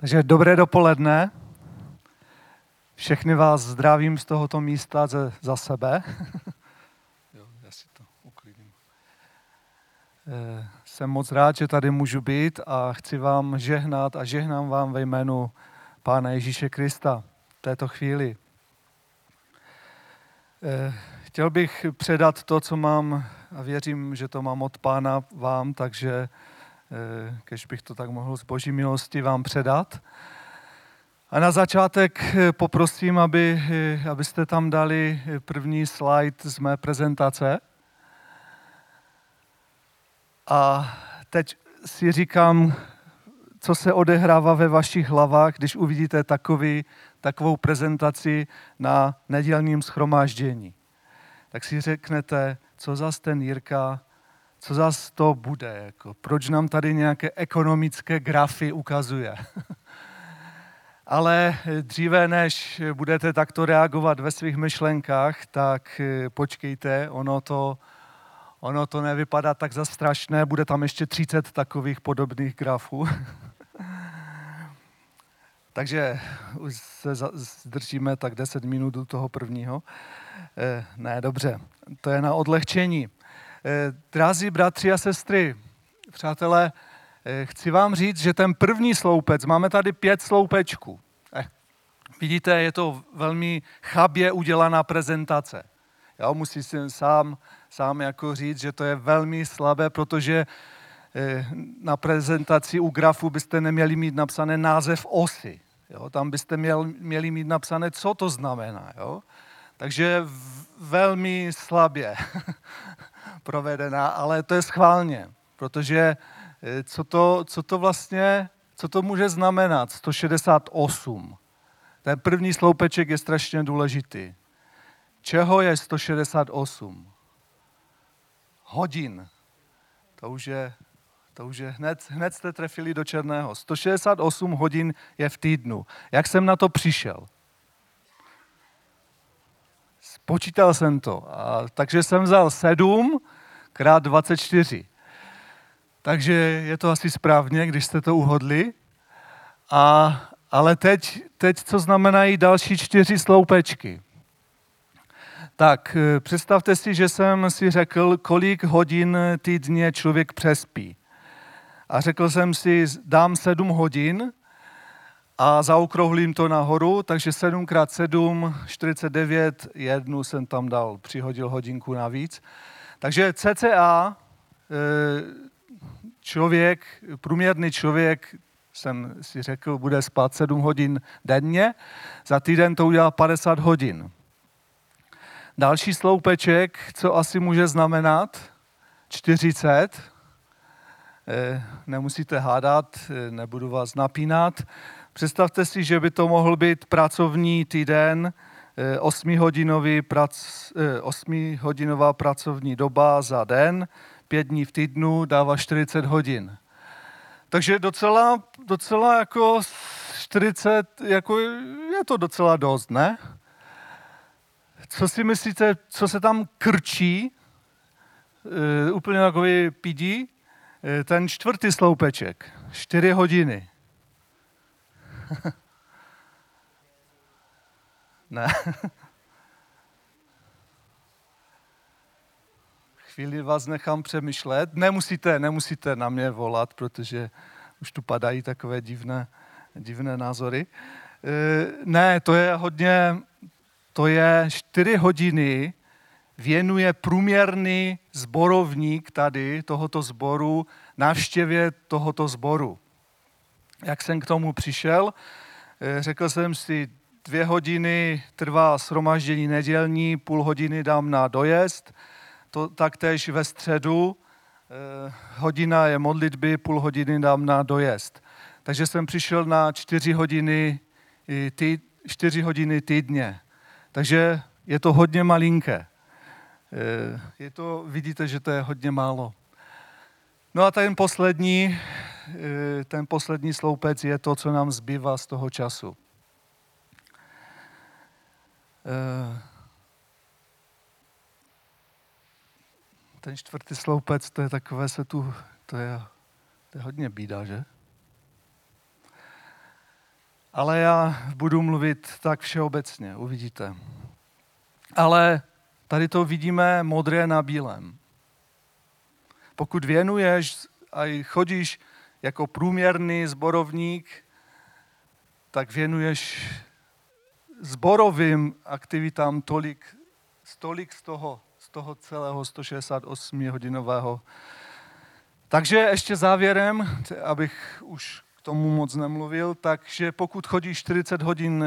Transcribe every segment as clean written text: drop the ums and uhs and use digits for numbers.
Takže dobré dopoledne. Všechny vás zdravím z tohoto místa za sebe. Jo, já si to uklidím. Jsem moc rád, že tady můžu být a chci vám žehnat a žehnám vám ve jménu Pána Ježíše Krista v této chvíli. Chtěl bych předat to, co mám a věřím, že to mám od Pána vám, takže když bych to tak mohl z Boží milosti vám předat. A na začátek poprosím, abyste tam dali první slide z mé prezentace. A teď si říkám, co se odehrává ve vašich hlavách, když uvidíte takovou prezentaci na nedělním shromáždění. Tak si řeknete, co zas ten Jirka, co zas to bude, jako, proč nám tady nějaké ekonomické grafy ukazuje. Ale dříve, než budete takto reagovat ve svých myšlenkách, tak počkejte, ono to nevypadá tak za strašné, bude tam ještě 30 takových podobných grafů. Takže už se zdržíme tak 10 minut do toho prvního. Ne, dobře, to je na odlehčení. Drazí bratři a sestry, přátelé, chci vám říct, že ten první sloupec, máme tady 5 sloupečků. Vidíte, je to velmi chabě udělaná prezentace. Jo, musím si sám jako říct, že to je velmi slabé, protože na prezentaci u grafu byste neměli mít napsané název osy. Jo, tam byste měli mít napsané, co to znamená. Jo. Takže velmi slabě provedená, ale to je schválně, protože co to může znamenat 168? Ten první sloupeček je strašně důležitý. Čeho je 168? Hodin. To už je hned jste trefili do černého. 168 hodin je v týdnu. Jak jsem na to přišel? Spočítal jsem to. Takže jsem vzal 7 × 24. Takže je to asi správně, když jste to uhodli. Ale teď co znamenají další 4 sloupečky? Tak představte si, že jsem si řekl, kolik hodin týdně člověk přespí. A řekl jsem si, dám 7 hodin a zaokrouhlím to nahoru, takže 7 × 7, 49, jednu jsem tam dal, přihodil hodinku navíc. Takže cca člověk, průměrný člověk, jsem si řekl, bude spát 7 hodin denně, za týden to udělá 50 hodin. Další sloupeček, co asi může znamenat, 40. Nemusíte hádat, nebudu vás napínat. Představte si, že by to mohl být pracovní týden, 8hodinová pracovní doba za den, 5 dní v týdnu dává 40 hodin. Takže docela jako 40, jako je to docela dost, ne? Co si myslíte, co se tam krčí? Úplně takový pidi. Ten 4. sloupeček. 4 hodiny. Ne. Chvíli vás nechám přemýšlet. Nemusíte na mě volat, protože už tu padají takové divné názory. Ne, to je hodně... To je 4 hodiny věnuje průměrný sborovník tady tohoto sboru návštěvě tohoto sboru. Jak jsem k tomu přišel? Řekl jsem si, 2 hodiny trvá shromáždění nedělní, půl hodiny dám na dojezd, to taktéž ve středu, hodina je modlitby, půl hodiny dám na dojezd. Takže jsem přišel na 4 hodiny týdně. Takže je to hodně malinké. Vidíte, že to je hodně málo. No a ten poslední sloupec je to, co nám zbývá z toho času. Ten 4. sloupec, to je takové to je hodně bída, že? ale já budu mluvit tak všeobecně, uvidíte. Ale tady to vidíme modré na bílém. Pokud věnuješ a chodíš jako průměrný sborovník, tak věnuješ sborovým aktivitám tolik z toho celého 168-hodinového. Takže ještě závěrem, abych už k tomu moc nemluvil, takže pokud chodíš 40 hodin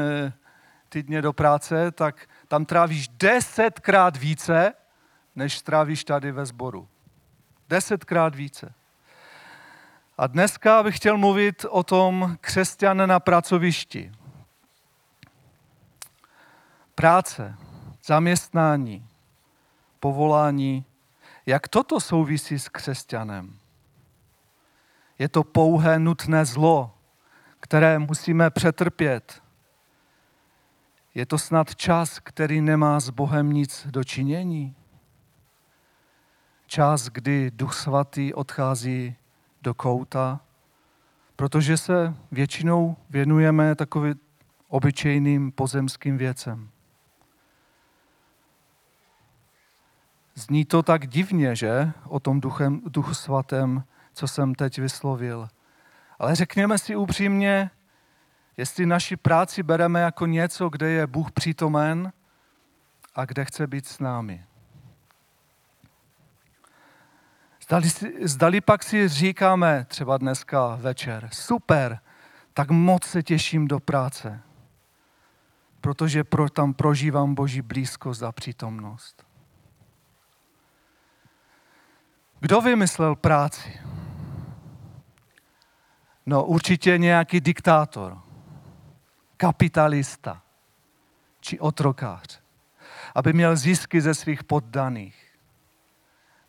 týdně do práce, tak tam trávíš 10krát více, než trávíš tady ve sboru. 10krát více. A dneska bych chtěl mluvit o tom křesťan na pracovišti. Práce, zaměstnání, povolání. Jak toto souvisí s křesťanem? Je to pouhé nutné zlo, které musíme přetrpět. Je to snad čas, který nemá s Bohem nic do činění? Čas, kdy Duch Svatý odchází do kouta, protože se většinou věnujeme takovým obyčejným pozemským věcem. Zní to tak divně, že? O tom Duchu Svatém, co jsem teď vyslovil. Ale řekněme si upřímně, jestli naši práci bereme jako něco, kde je Bůh přítomen a kde chce být s námi. Zdali pak si říkáme třeba dneska večer, super, tak moc se těším do práce, protože tam prožívám Boží blízkost a přítomnost. Kdo vymyslel práci? No určitě nějaký diktátor, kapitalista či otrokář, aby měl zisky ze svých poddaných.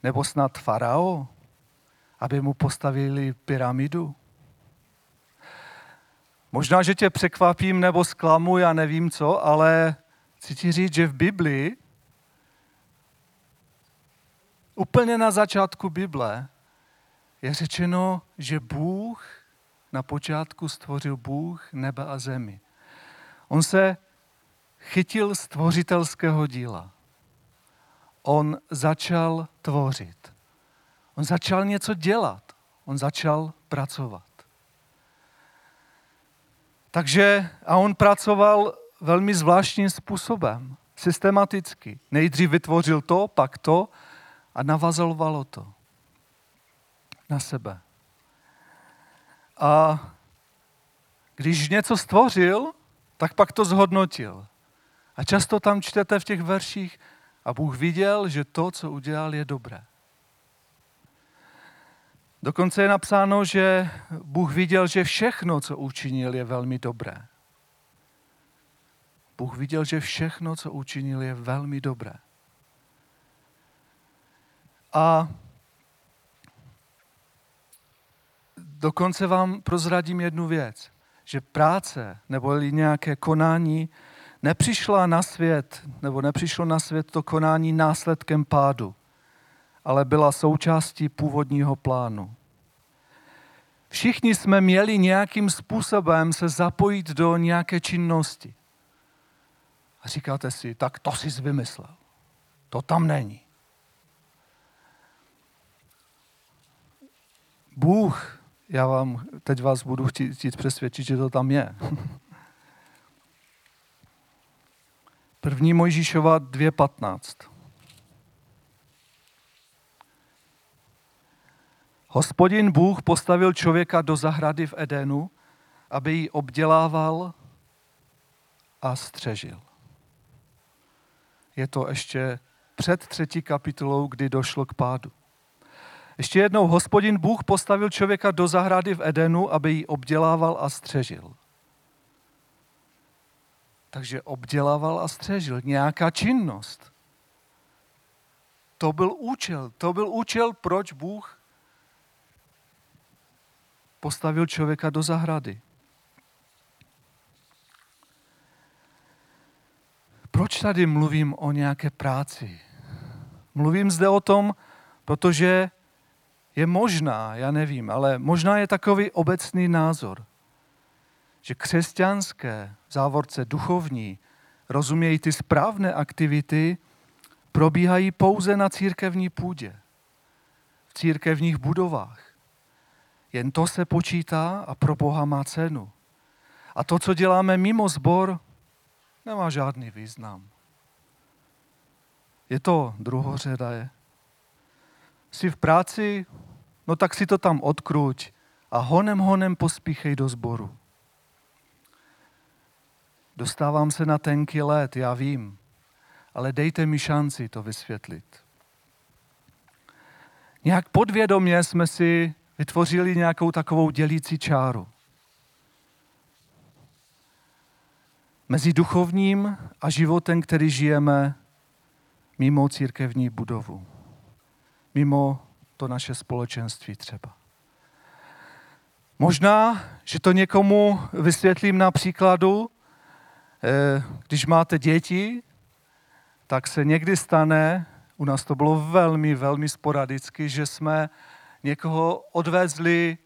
Nebo snad farao, aby mu postavili pyramidu. Možná, že tě překvapím nebo zklamu, já nevím co, ale chci ti říct, že v Biblii, úplně na začátku Bible, je řečeno, že Bůh, na počátku stvořil Bůh nebe a zemi. On se chytil stvořitelského díla. On začal tvořit. On začal něco dělat. On začal pracovat. Takže a on pracoval velmi zvláštním způsobem, systematicky. Nejdřív vytvořil to, pak to a navazovalo to na sebe. A když něco stvořil, tak pak to zhodnotil. A často tam čtete v těch verších, a Bůh viděl, že to, co udělal, je dobré. Dokonce je napsáno, že Bůh viděl, že všechno, co učinil, je velmi dobré. Bůh viděl, že všechno, co učinil, je velmi dobré. A dokonce vám prozradím jednu věc, že práce nebo-li nějaké konání nepřišlo na svět to konání následkem pádu, ale byla součástí původního plánu. Všichni jsme měli nějakým způsobem se zapojit do nějaké činnosti. A říkáte si, tak to jsi vymyslel. To tam není. Bůh, teď vás budu chtít přesvědčit, že to tam je. První Mojžíšova 2.15. Hospodin Bůh postavil člověka do zahrady v Edenu, aby ji obdělával a střežil. Je to ještě před 3. kapitolou, kdy došlo k pádu. Ještě jednou, Hospodin Bůh postavil člověka do zahrady v Edenu, aby ji obdělával a střežil. Takže obdělával a střežil, nějaká činnost. To byl účel, proč Bůh postavil člověka do zahrady. Proč tady mluvím o nějaké práci? Mluvím zde o tom, protože je možná, já nevím, ale možná je takový obecný názor, že křesťanské, v závorce duchovní, rozumějí ty správné aktivity, probíhají pouze na církevní půdě, v církevních budovách. Jen to se počítá a pro Boha má cenu. A to, co děláme mimo sbor, nemá žádný význam. Je to druhořadé. Jsi v práci, no tak si to tam odkruť a honem pospíchej do sboru. Dostávám se na tenký led, já vím, ale dejte mi šanci to vysvětlit. Nějak podvědomě jsme si vytvořili nějakou takovou dělící čáru mezi duchovním a životem, který žijeme mimo církevní budovu, mimo to naše společenství třeba. Možná, že to někomu vysvětlím na příkladu, když máte děti, tak se někdy stane, u nás to bylo velmi, velmi sporadicky, že jsme někoho odvezli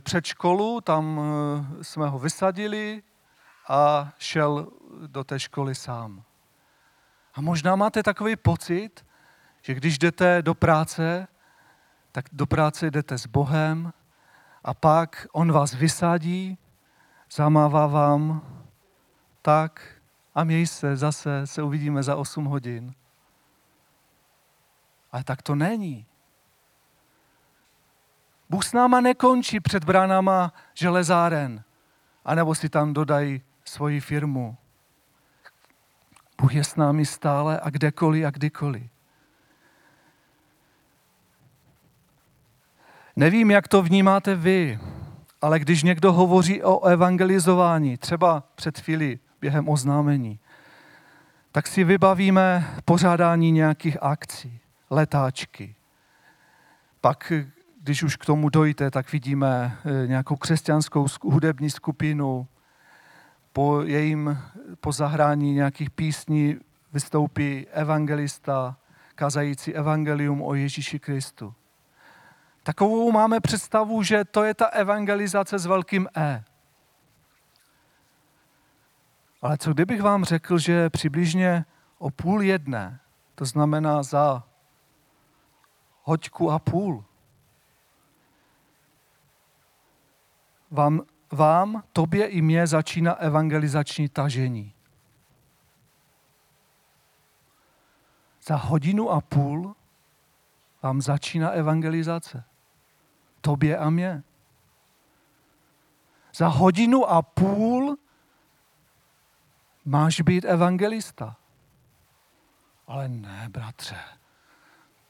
před školu, tam jsme ho vysadili a šel do té školy sám. A možná máte takový pocit, že když jdete do práce, tak do práce jdete s Bohem a pak on vás vysadí, zamává vám tak a měj se, zase se uvidíme za 8 hodin. Ale tak to není. Bůh s náma nekončí před bránama železáren, anebo si tam dodají svoji firmu. Bůh je s námi stále a kdekoliv a kdykoliv. Nevím, jak to vnímáte vy, ale když někdo hovoří o evangelizování, třeba před chvíli během oznámení, tak si vybavíme pořádání nějakých akcí, letáčky. Pak, když už k tomu dojde, tak vidíme nějakou křesťanskou hudební skupinu, po zahrání nějakých písní vystoupí evangelista, kazající evangelium o Ježíši Kristu. Takovou máme představu, že to je ta evangelizace s velkým E. Ale co kdybych vám řekl, že přibližně o 12:30, to znamená za 1,5 hodiny, vám, tobě i mně začíná evangelizační tažení. Za 1,5 hodiny vám začíná evangelizace. Tobě a mně. Za 1,5 hodiny máš být evangelista. Ale ne, bratře,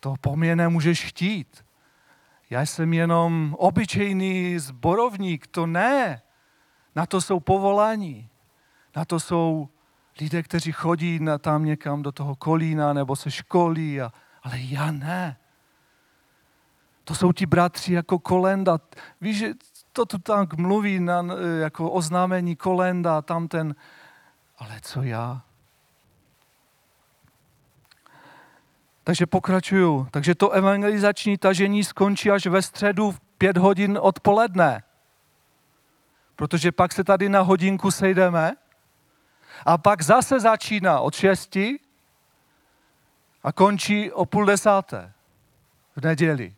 to po mně nemůžeš chtít. Já jsem jenom obyčejný zborovník, to ne. Na to jsou povolání. Na to jsou lidé, kteří chodí tam někam do toho Kolína nebo se školí, ale já ne. To jsou ti bratři jako Kolenda. Víš, to tu tak mluví jako oznámení Kolenda, tamten. Ale co já? Takže pokračuju. Takže to evangelizační tažení skončí až ve středu v 5 hodin odpoledne. Protože pak se tady na hodinku sejdeme a pak zase začíná od 6 a končí o 9:30 v neděli.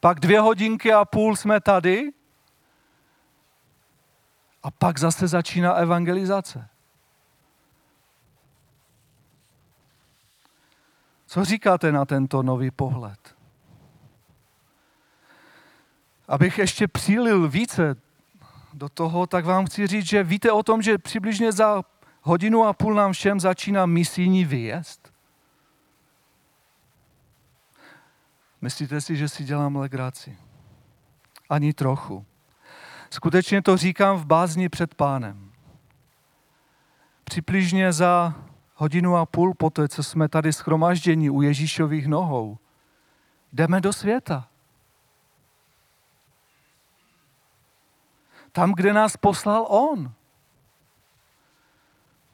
Pak 2,5 hodiny jsme tady a pak zase začíná evangelizace. Co říkáte na tento nový pohled? Abych ještě přilil více do toho, tak vám chci říct, že víte o tom, že přibližně za 1,5 hodiny nám všem začíná misijní výjezd? Myslíte si, že si dělám legraci? Ani trochu. Skutečně to říkám v bázni před Pánem. Přibližně za 1,5 hodiny poté, co jsme tady shromážděni u Ježíšových nohou, jdeme do světa. Tam, kde nás poslal on.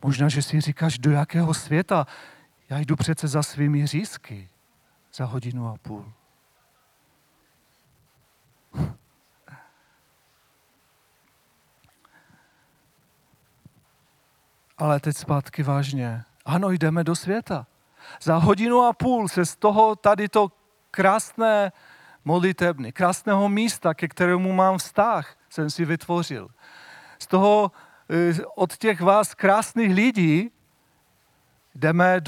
Možná, že si říkáš, do jakého světa? Já jdu přece za svými řízky. Za 1,5 hodiny. Ale teď zpátky vážně. Ano, jdeme do světa. Za 1,5 hodiny se z toho tadyto krásné modlitebny, krásného místa, ke kterému mám vztah, jsem si vytvořil. Z toho, od těch vás krásných lidí, jdeme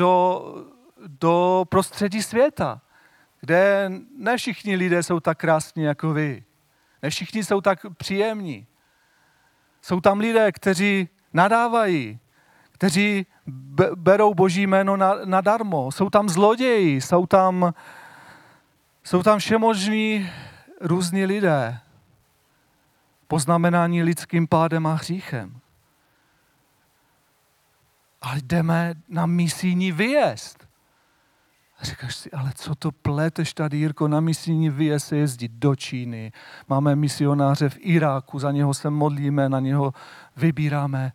do prostředí světa, kde ne všichni lidé jsou tak krásní jako vy. Ne všichni jsou tak příjemní. Jsou tam lidé, kteří nadávají, kteří berou Boží jméno nadarmo. Jsou tam zloději, jsou tam všemožní různí lidé, poznamenání lidským pádem a hříchem. Ale jdeme na misijní výjezd. A říkáš si, ale co to pleteš tady, Jirko, na misijní výjezd se jezdí do Číny. Máme misionáře v Iráku, za něho se modlíme, na něho vybíráme.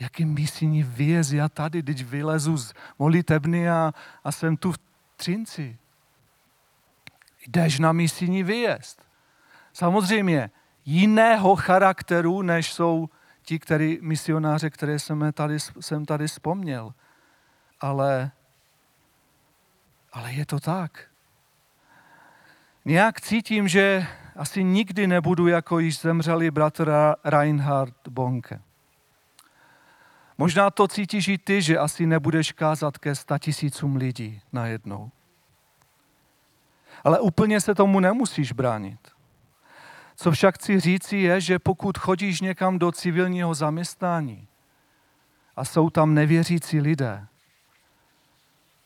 Jaký misijní výjezd já tady, když vylezu z modlitebny a jsem tu v Třinci. Jdeš na misijní výjezd. Samozřejmě jiného charakteru, než jsou ti, který misionáře, které jsem tady vzpomněl. Ale je to tak. Nějak cítím, že asi nikdy nebudu, jako již zemřelý bratr Reinhard Bonke. Možná to cítíš i ty, že asi nebudeš kázat ke 100 000 lidí najednou. Ale úplně se tomu nemusíš bránit. Co však chci říci je, že pokud chodíš někam do civilního zaměstnání a jsou tam nevěřící lidé,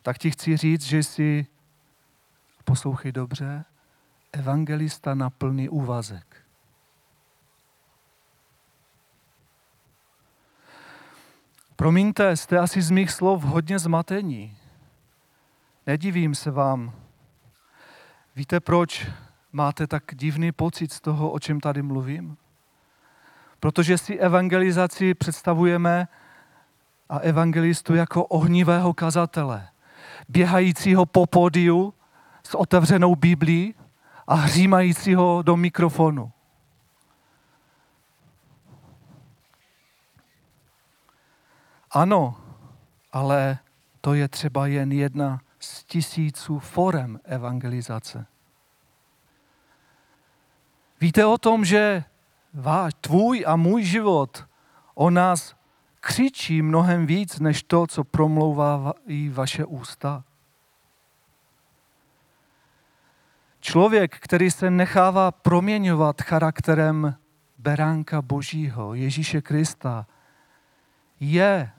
tak ti chci říct, že jsi, poslouchej dobře, evangelista na plný úvazek. Promiňte, jste asi z mých slov hodně zmatení. Nedivím se vám. Víte, proč máte tak divný pocit z toho, o čem tady mluvím? Protože si evangelizaci představujeme a evangelistu jako ohnivého kazatele, běhajícího po pódiu s otevřenou Biblií a hřímajícího do mikrofonu. Ano, ale to je třeba jen jedna z 1,000 forem evangelizace. Víte o tom, že tvůj a můj život o nás křičí mnohem víc, než to, co promlouvají vaše ústa. Člověk, který se nechává proměňovat charakterem beránka Božího, Ježíše Krista, je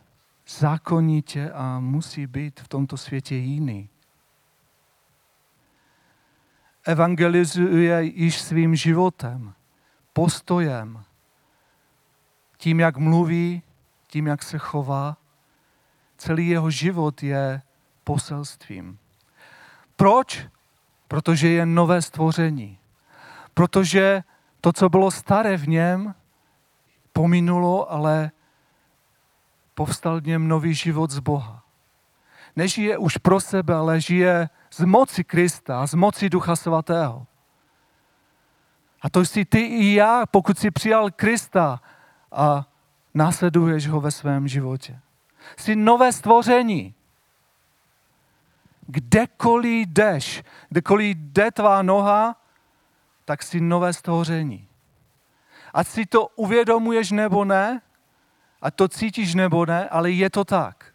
zákonitě a musí být v tomto světě jiný. Evangelizuje již svým životem, postojem, tím, jak mluví, tím, jak se chová. Celý jeho život je poselstvím. Proč? Protože je nové stvoření. Protože to, co bylo staré v něm, pominulo, ale povstal v něm nový život z Boha. Nežije už pro sebe, ale žije z moci Krista, z moci Ducha Svatého. A to jsi ty i já, pokud jsi přijal Krista a následuješ ho ve svém životě. Jsi nové stvoření. Kdekoliv jdeš, kdekoliv jde tvá noha, tak jsi nové stvoření. Ať si to uvědomuješ nebo ne, a to cítíš nebo ne, ale je to tak.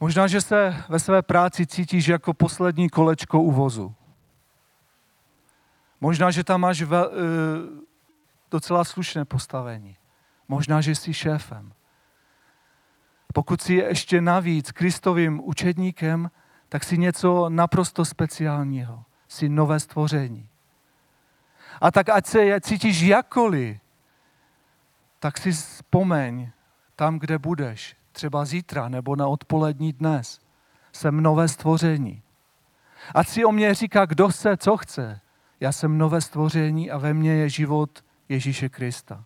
Možná, že se ve své práci cítíš jako poslední kolečko u vozu. Možná, že tam máš docela slušné postavení. Možná, že jsi šéfem. Pokud jsi ještě navíc Kristovým učedníkem, tak jsi něco naprosto speciálního. Jsi nové stvoření. A tak ať se cítíš jakkoliv, tak si vzpomeň tam, kde budeš, třeba zítra nebo na odpolední dnes. Jsem nové stvoření. Ať si o mě říká, kdo se, co chce. Já jsem nové stvoření a ve mně je život Ježíše Krista.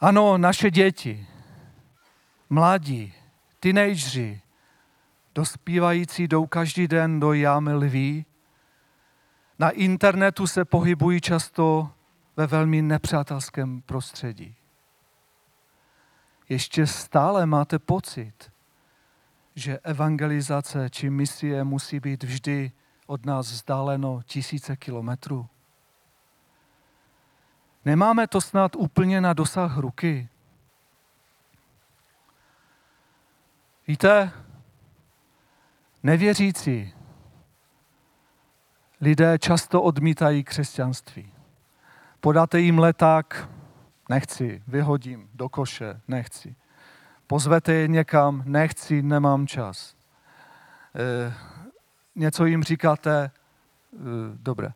Ano, naše děti, mladí, teenageři, dospívající jdou každý den do jámy lví. Na internetu se pohybují často ve velmi nepřátelském prostředí. Ještě stále máte pocit, že evangelizace či misie musí být vždy od nás vzdáleno tisíce kilometrů. Nemáme to snad úplně na dosah ruky. Víte, nevěřící lidé často odmítají křesťanství. Podáte jim leták, nechci, vyhodím do koše, nechci. Pozvete je někam, nechci, nemám čas. Něco jim říkáte, dobré.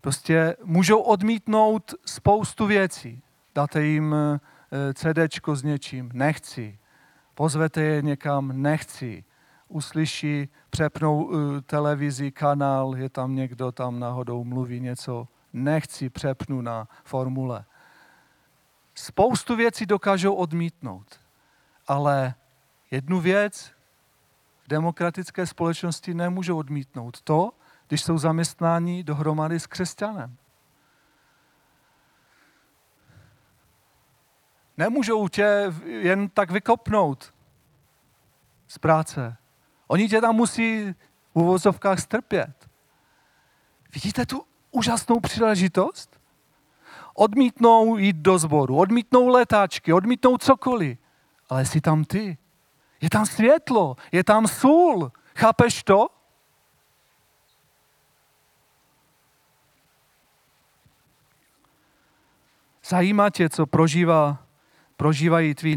Prostě můžou odmítnout spoustu věcí. Dáte jim CDčko s něčím, nechci. Pozvete je někam, nechci. Uslyší, přepnou televizi, kanál, je tam někdo, tam náhodou mluví něco, nechci, přepnu na formule. Spoustu věcí dokážou odmítnout, ale jednu věc v demokratické společnosti nemůžou odmítnout. To, když jsou zaměstnáni dohromady s křesťanem. Nemůžou tě jen tak vykopnout z práce. Oni tě tam musí v uvozovkách strpět. Vidíte tu úžasnou příležitost? Odmítnou jít do sboru, odmítnou letáčky, odmítnou cokoliv. Ale jsi tam ty. Je tam světlo, je tam sůl. Chápeš to? Zajímá tě, co prožívají tví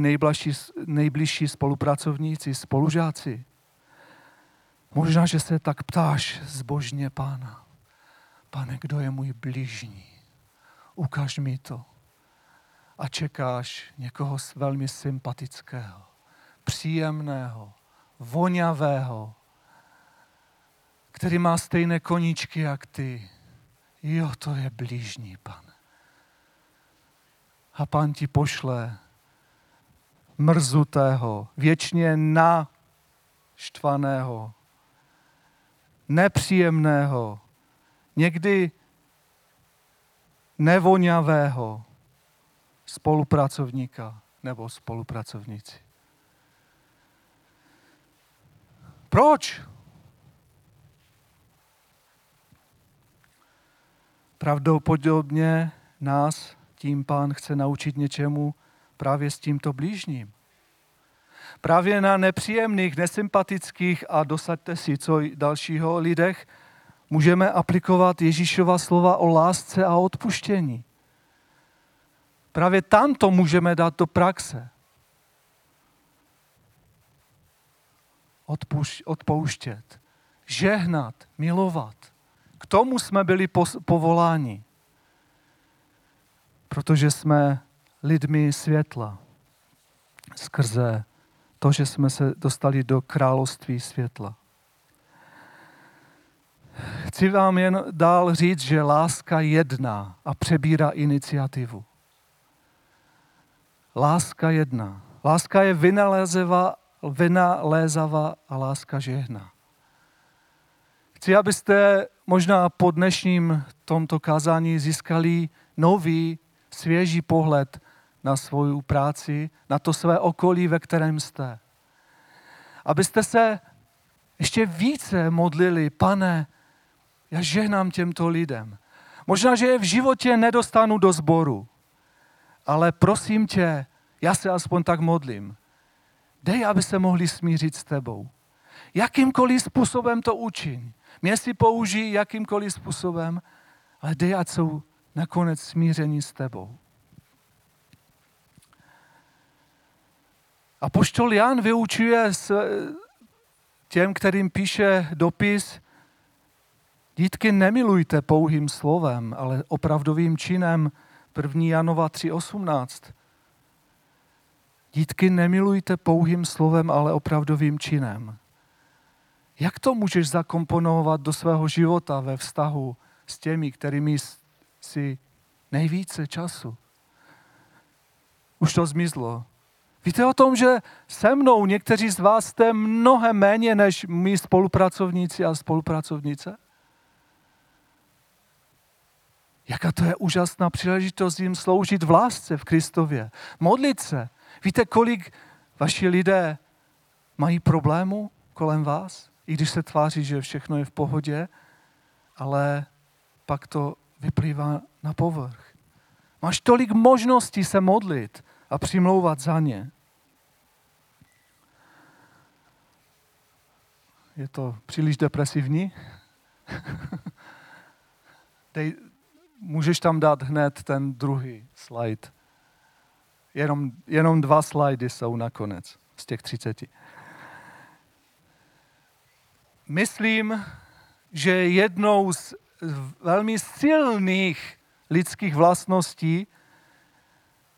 nejbližší spolupracovníci, spolužáci. Možná, že se tak ptáš zbožně Pána. Pane, kdo je můj blížní? Ukaž mi to. A čekáš někoho velmi sympatického, příjemného, vonavého, který má stejné koníčky jak ty. Jo, to je blížní, Pane. A Pán ti pošle mrzutého, věčně naštvaného, nepříjemného, někdy nevoňavého spolupracovníka nebo spolupracovnici. Proč? Pravděpodobně nás tím Pán chce naučit něčemu právě s tímto blížním. Právě na nepříjemných, nesympatických a dosaďte si co dalšího lidech můžeme aplikovat Ježíšova slova o lásce a odpuštění. Právě tam to můžeme dát do praxe. Odpouštět, žehnat, milovat. K tomu jsme byli povoláni, protože jsme lidmi světla. Skrze to, že jsme se dostali do království světla. Chci vám jen dál říct, že láska jedná a přebírá iniciativu. Láska jedná. Láska je vynalézavá a láska žehná. Chci, abyste možná po dnešním tomto kázání získali nový, svěží pohled na svou práci, na to své okolí, ve kterém jste. Abyste se ještě více modlili, Pane, já žehnám těmto lidem. Možná, že je v životě nedostanu do sboru, ale prosím tě, já se aspoň tak modlím. Dej, aby se mohli smířit s tebou. Jakýmkoliv způsobem to učiň. Mě si použij jakýmkoliv způsobem, ale dej, ať jsou nakonec smíření s tebou. Apoštol Jan vyučuje těm, kterým píše dopis, dítky, nemilujte pouhým slovem, ale opravdovým činem. 1. Janova 3:18. Dítky, nemilujte pouhým slovem, ale opravdovým činem. Jak to můžeš zakomponovat do svého života ve vztahu s těmi, kterými si nejvíce času? Už to zmizlo. Víte o tom, že se mnou někteří z vás jste mnohem méně než mý spolupracovníci a spolupracovnice? Jaká to je úžasná příležitost jim sloužit v lásce v Kristově. Modlit se. Víte, kolik vaši lidé mají problémů kolem vás? I když se tváří, že všechno je v pohodě, ale pak to vyplývá na povrch. Máš tolik možností se modlit a přimlouvat za ně. Je to příliš depresivní? Můžeš tam dát hned ten druhý slide. Jenom 2 slidy jsou nakonec z těch 30. Myslím, že jednou z velmi silných lidských vlastností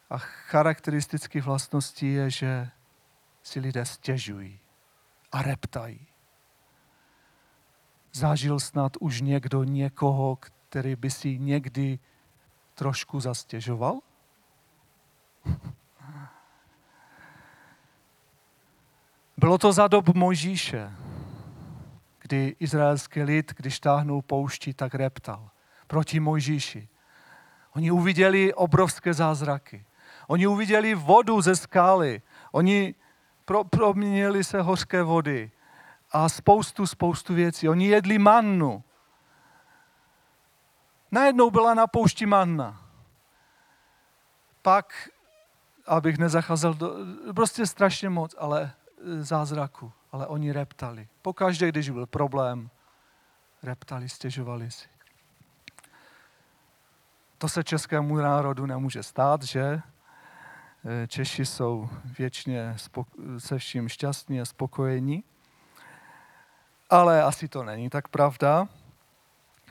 a charakteristických vlastností je, že si lidé stěžují a reptají. Zažil snad už někdo někoho, který by si někdy trošku zastěžoval? Bylo to za dob Mojžíše, kdy izraelský lid, když táhnul poušti, tak reptal proti Mojžíši. Oni uviděli obrovské zázraky. Oni uviděli vodu ze skály. Oni proměnili se hořké vody a spoustu věcí. Oni jedli mannu. Najednou byla na poušti manna. Pak, abych nezacházel prostě strašně moc, ale zázraku. Ale oni reptali. Pokaždé, když byl problém, reptali, stěžovali si. To se českému národu nemůže stát, že? Češi jsou věčně se vším šťastní a spokojení. Ale asi to není tak pravda.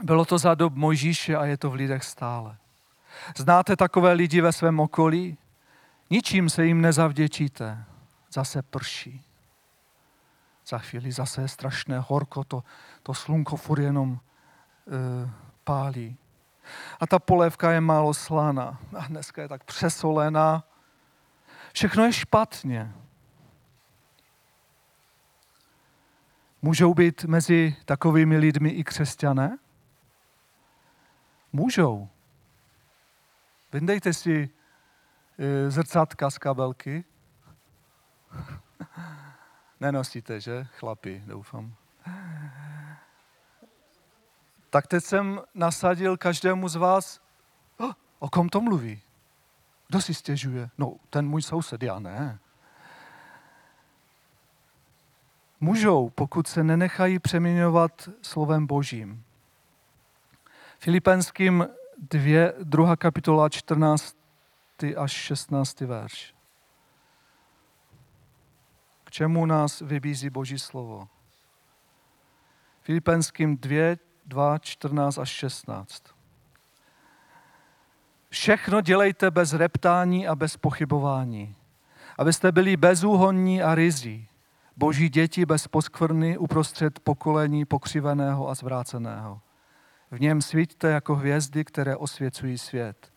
Bylo to za dob Mojžíše a je to v lidech stále. Znáte takové lidi ve svém okolí? Ničím se jim nezavděčíte. Zase prší. Za chvíli zase je strašné horko, to slunko furt jenom pálí. A ta polévka je málo slaná. A dneska je tak přesolená. Všechno je špatně. Můžou být mezi takovými lidmi i křesťané? Můžou. Vyndejte si zrcátka z kabelky. Nenosíte, že? Chlapi, doufám. Tak teď jsem nasadil každému z vás, o kom to mluví? Kdo si stěžuje? No, ten můj soused, já ne. Můžou, pokud se nenechají přeměňovat slovem Božím. Filipenským 2. kapitola 14. až 16. verš. K čemu nás vybízí Boží slovo? Filipenským 2, 14 až 16. Všechno dělejte bez reptání a bez pochybování, abyste byli bezúhonní a ryzí, Boží děti bez poskvrny uprostřed pokolení pokřiveného a zvráceného. V něm svíťte jako hvězdy, které osvěcují svět.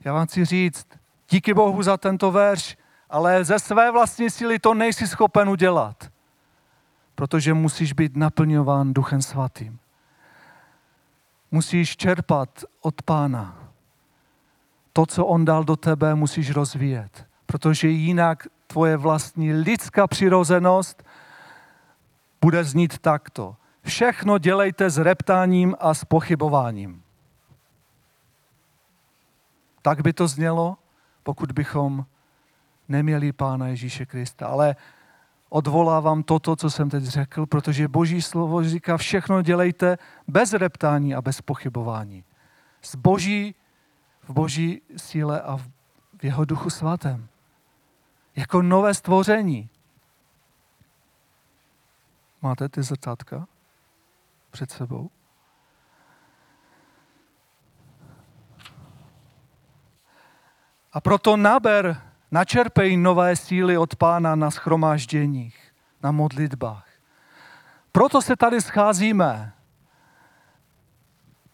Já vám chci říct, díky Bohu za tento verš, ale ze své vlastní síly to nejsi schopen udělat, protože musíš být naplňován Duchem Svatým. Musíš čerpat od Pána. To, co on dal do tebe, musíš rozvíjet, protože jinak tvoje vlastní lidská přirozenost bude znít takto. Všechno dělejte s reptáním a s pochybováním. Tak by to znělo, pokud bychom neměli Pána Ježíše Krista. Ale odvolávám toto, co jsem teď řekl, protože Boží slovo říká, všechno dělejte bez reptání a bez pochybování. V Boží síle a v jeho Duchu Svatém. Jako nové stvoření. Máte ty zrcátka před sebou? A proto načerpej nové síly od Pána na shromážděních, na modlitbách. Proto se tady scházíme,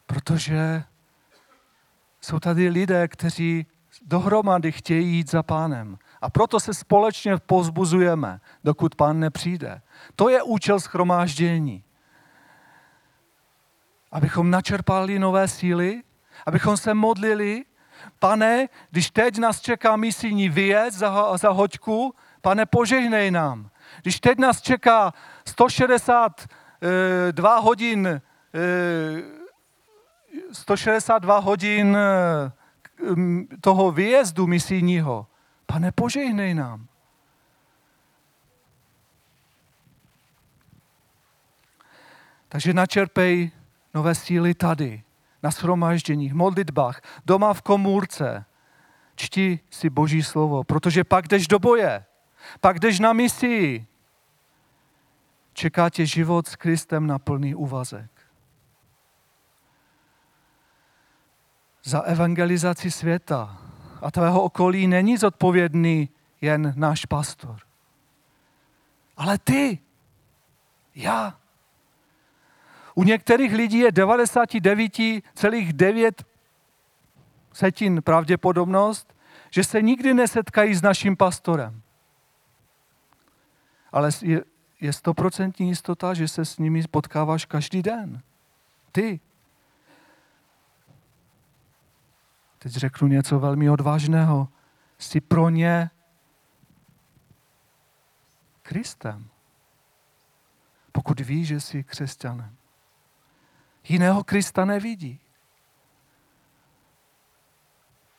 protože jsou tady lidé, kteří dohromady chtějí jít za Pánem. A proto se společně povzbuzujeme, dokud Pán nepřijde. To je účel shromáždění. Abychom načerpali nové síly Abychom se modlili, Pane, když teď nás čeká misijní výjezd za hoďku, Pane, požehnej nám. Když teď nás čeká 162 hodin toho výjezdu misijního, Pane, požehnej nám. Takže načerpej nové síly tady, na shromážděních, modlitbách, doma v komůrce. Čti si Boží slovo, protože pak jdeš do boje, pak jdeš na misi. Čeká tě život s Kristem na plný úvazek. Za evangelizaci světa a tvého okolí není zodpovědný jen náš pastor. Ale ty, já. U některých lidí je 99,9% pravděpodobnost, že se nikdy nesetkají s naším pastorem. Ale je 100% jistota, že se s nimi potkáváš každý den. Ty. Teď řeknu něco velmi odvážného. Jsi pro ně Kristem. Pokud víš, že jsi křesťanem. Jiného Krista nevidí.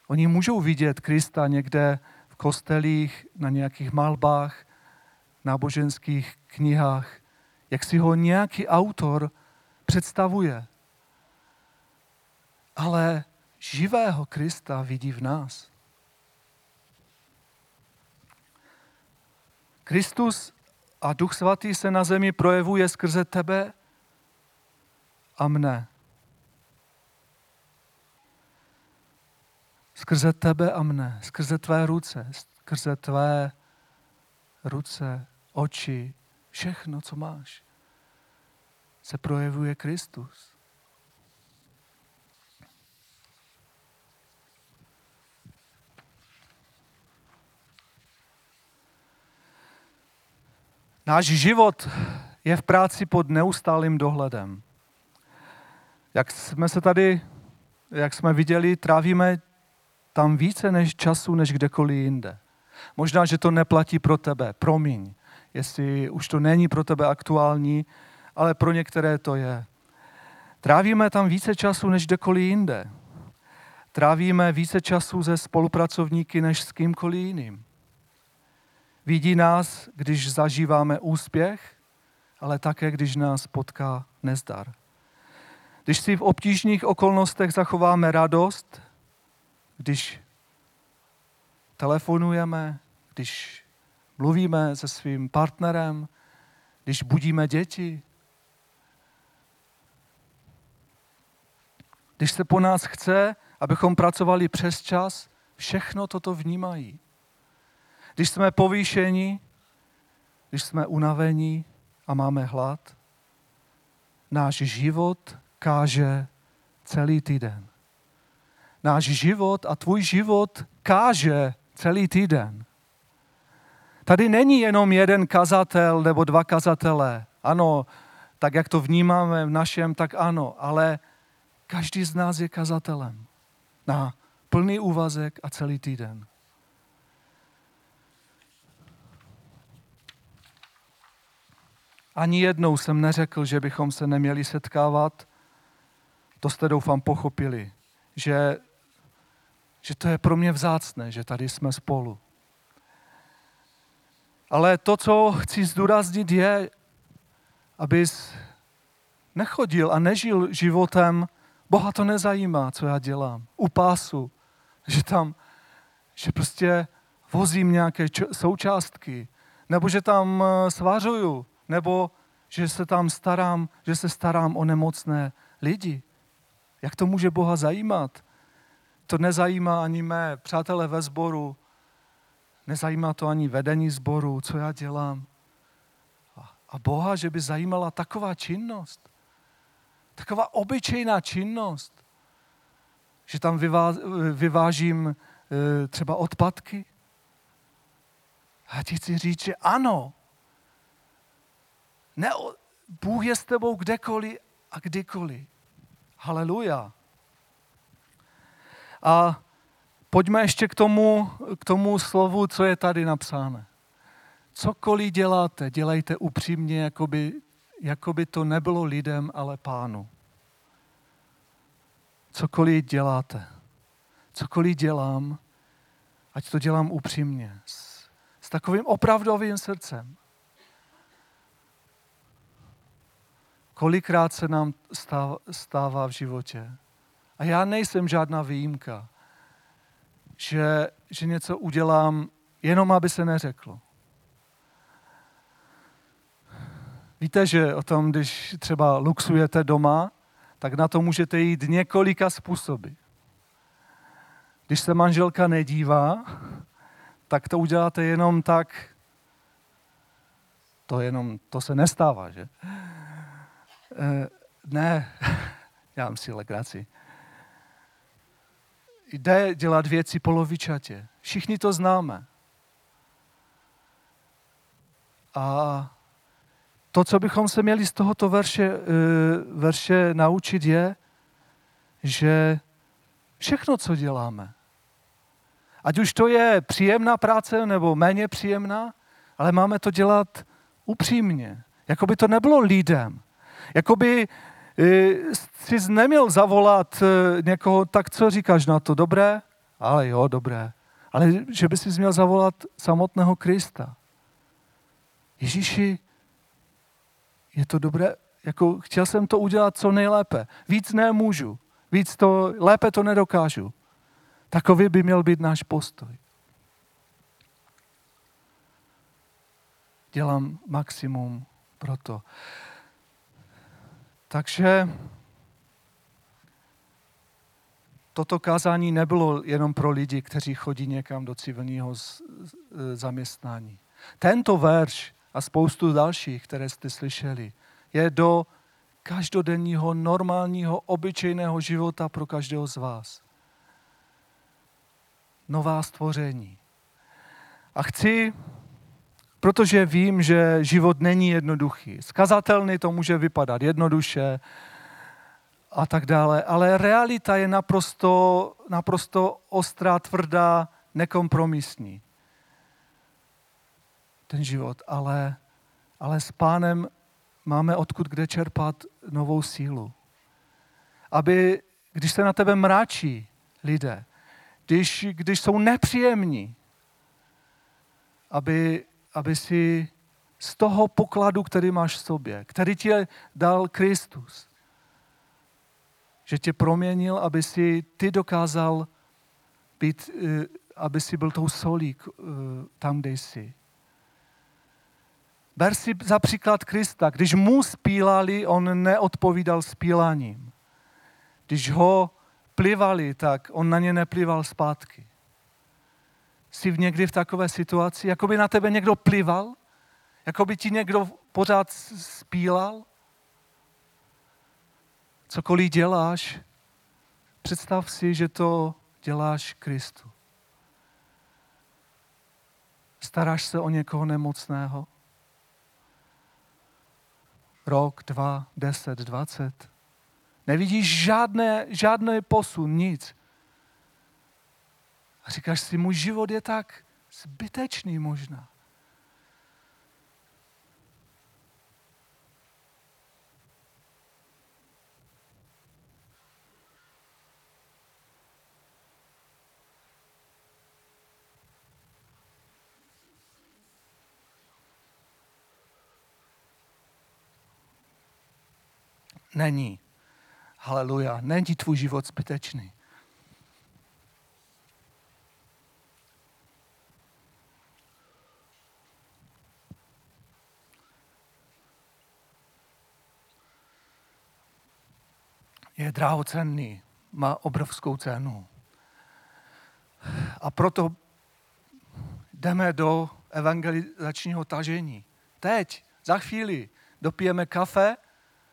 Oni můžou vidět Krista někde v kostelích, na nějakých malbách, náboženských knihách, jak si ho nějaký autor představuje. Ale živého Krista vidí v nás. Kristus a Duch Svatý se na zemi projevuje skrze tebe a mne. Skrze tebe a mne, skrze tvé ruce, oči, všechno, co máš, se projevuje Kristus. Náš život je v práci pod neustálým dohledem. Jak jsme viděli, trávíme tam více než času, než kdekoliv jinde. Možná, že to neplatí pro tebe, promiň, jestli už to není pro tebe aktuální, ale pro některé to je. Trávíme tam více času, než kdekoliv jinde. Trávíme více času se spolupracovníky, než s kýmkoliv jiným. Vidí nás, když zažíváme úspěch, ale také, když nás potká nezdar. Když si v obtížných okolnostech zachováme radost, když telefonujeme, když mluvíme se svým partnerem, když budíme děti, když se po nás chce, abychom pracovali přes čas, všechno toto vnímají. Když jsme povýšeni, když jsme unavení a máme hlad, náš život káže celý týden. Náš život a tvůj život káže celý týden. Tady není jenom jeden kazatel nebo dva kazatelé. Ano, tak jak to vnímáme v našem, tak ano, ale každý z nás je kazatelem. Na plný úvazek a celý týden. Ani jednou jsem neřekl, že bychom se neměli setkávat. To jste, doufám, pochopili, že to je pro mě vzácné, že tady jsme spolu. Ale to, co chci zdůraznit, je, abys nechodil a nežil životem, Boha to nezajímá, co já dělám, u pásu, že prostě vozím nějaké součástky, nebo že tam svařuju, nebo že se tam starám, o nemocné lidi. Jak to může Boha zajímat? To nezajímá ani mé přátelé ve sboru, nezajímá to ani vedení sboru, co já dělám. A Boha, že by zajímala taková činnost, taková obyčejná činnost, že tam vyvážím třeba odpadky. Já ti chci říct, že ano, Bůh je s tebou kdekoliv a kdykoliv. Haleluja. A pojďme ještě k tomu slovu, co je tady napsáno. Cokoliv děláte, dělejte upřímně, jakoby to nebylo lidem, ale Pánu. Cokoliv děláte, cokoliv dělám, ať to dělám upřímně, s takovým opravdovým srdcem. Kolikrát se nám stává v životě. A já nejsem žádná výjimka, že něco udělám, jenom aby se neřeklo. Víte, že o tom, když třeba luxujete doma, tak na to můžete jít několika způsoby. Když se manželka nedívá, tak to uděláte jenom tak, to se nestává, že? Ne, já mám si legraci. Jde dělat věci polovičatě. Všichni to známe. A to, co bychom se měli z tohoto verše naučit, je, že všechno, co děláme, ať už to je příjemná práce nebo méně příjemná, ale máme to dělat upřímně. Jakoby to nebylo lidem. Jakoby jsi neměl zavolat někoho, tak co říkáš na to? Dobré? Ale jo, dobré. Ale že by jsi měl zavolat samotného Krista. Ježíši, je to dobré, jako chtěl jsem to udělat co nejlépe. Víc nemůžu, lépe to nedokážu. Takový by měl být náš postoj. Dělám maximum pro to. Takže toto kázání nebylo jenom pro lidi, kteří chodí někam do civilního zaměstnání. Tento verš a spoustu dalších, které jste slyšeli, je do každodenního, normálního, obyčejného života pro každého z vás. Nová stvoření. A chci, protože vím, že život není jednoduchý. Skazatelný to může vypadat jednoduše a tak dále, ale realita je naprosto ostrá, tvrdá, nekompromisní. Ten život, ale s Pánem máme odkud kde čerpat novou sílu. Aby, když se na tebe mračí lidé, když jsou nepříjemní, aby si z toho pokladu, který máš v sobě, který ti dal Kristus, že tě proměnil, aby si ty dokázal být, aby si byl tou solí tam, kde jsi. Ber si za příklad Krista. Když mu spílali, on neodpovídal spíláním. Když ho plivali, tak on na ně neplival zpátky. Jsi někdy v takové situaci, jako by na tebe někdo plival? Jako by ti někdo pořád spílal? Cokoliv děláš, představ si, že to děláš Kristu. Staráš se o někoho nemocného? Rok, 2, 10, 20. Nevidíš žádný posun, nic. A říkáš si, můj život je tak zbytečný možná. Není. Haleluja. Není tvůj život zbytečný. Je drahocenný. Má obrovskou cenu. A proto jdeme do evangelizačního tažení. Teď, za chvíli, dopijeme kafe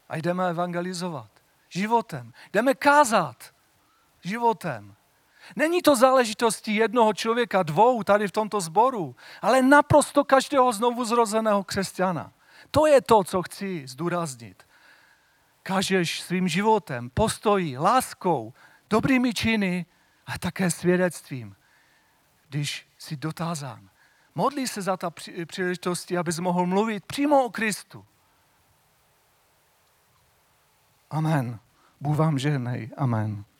a jdeme evangelizovat. Životem. Jdeme kázat. Životem. Není to záležitostí jednoho člověka, dvou tady v tomto sboru, ale naprosto každého znovuzrozeného křesťana. To je to, co chci zdůraznit. Kažeš svým životem, postoji, láskou, dobrými činy, a také svědectvím, když jsi dotázán. Modlí se za ta příležitosti, abys mohl mluvit přímo o Kristu. Amen. Bůh vám žehnej. Amen.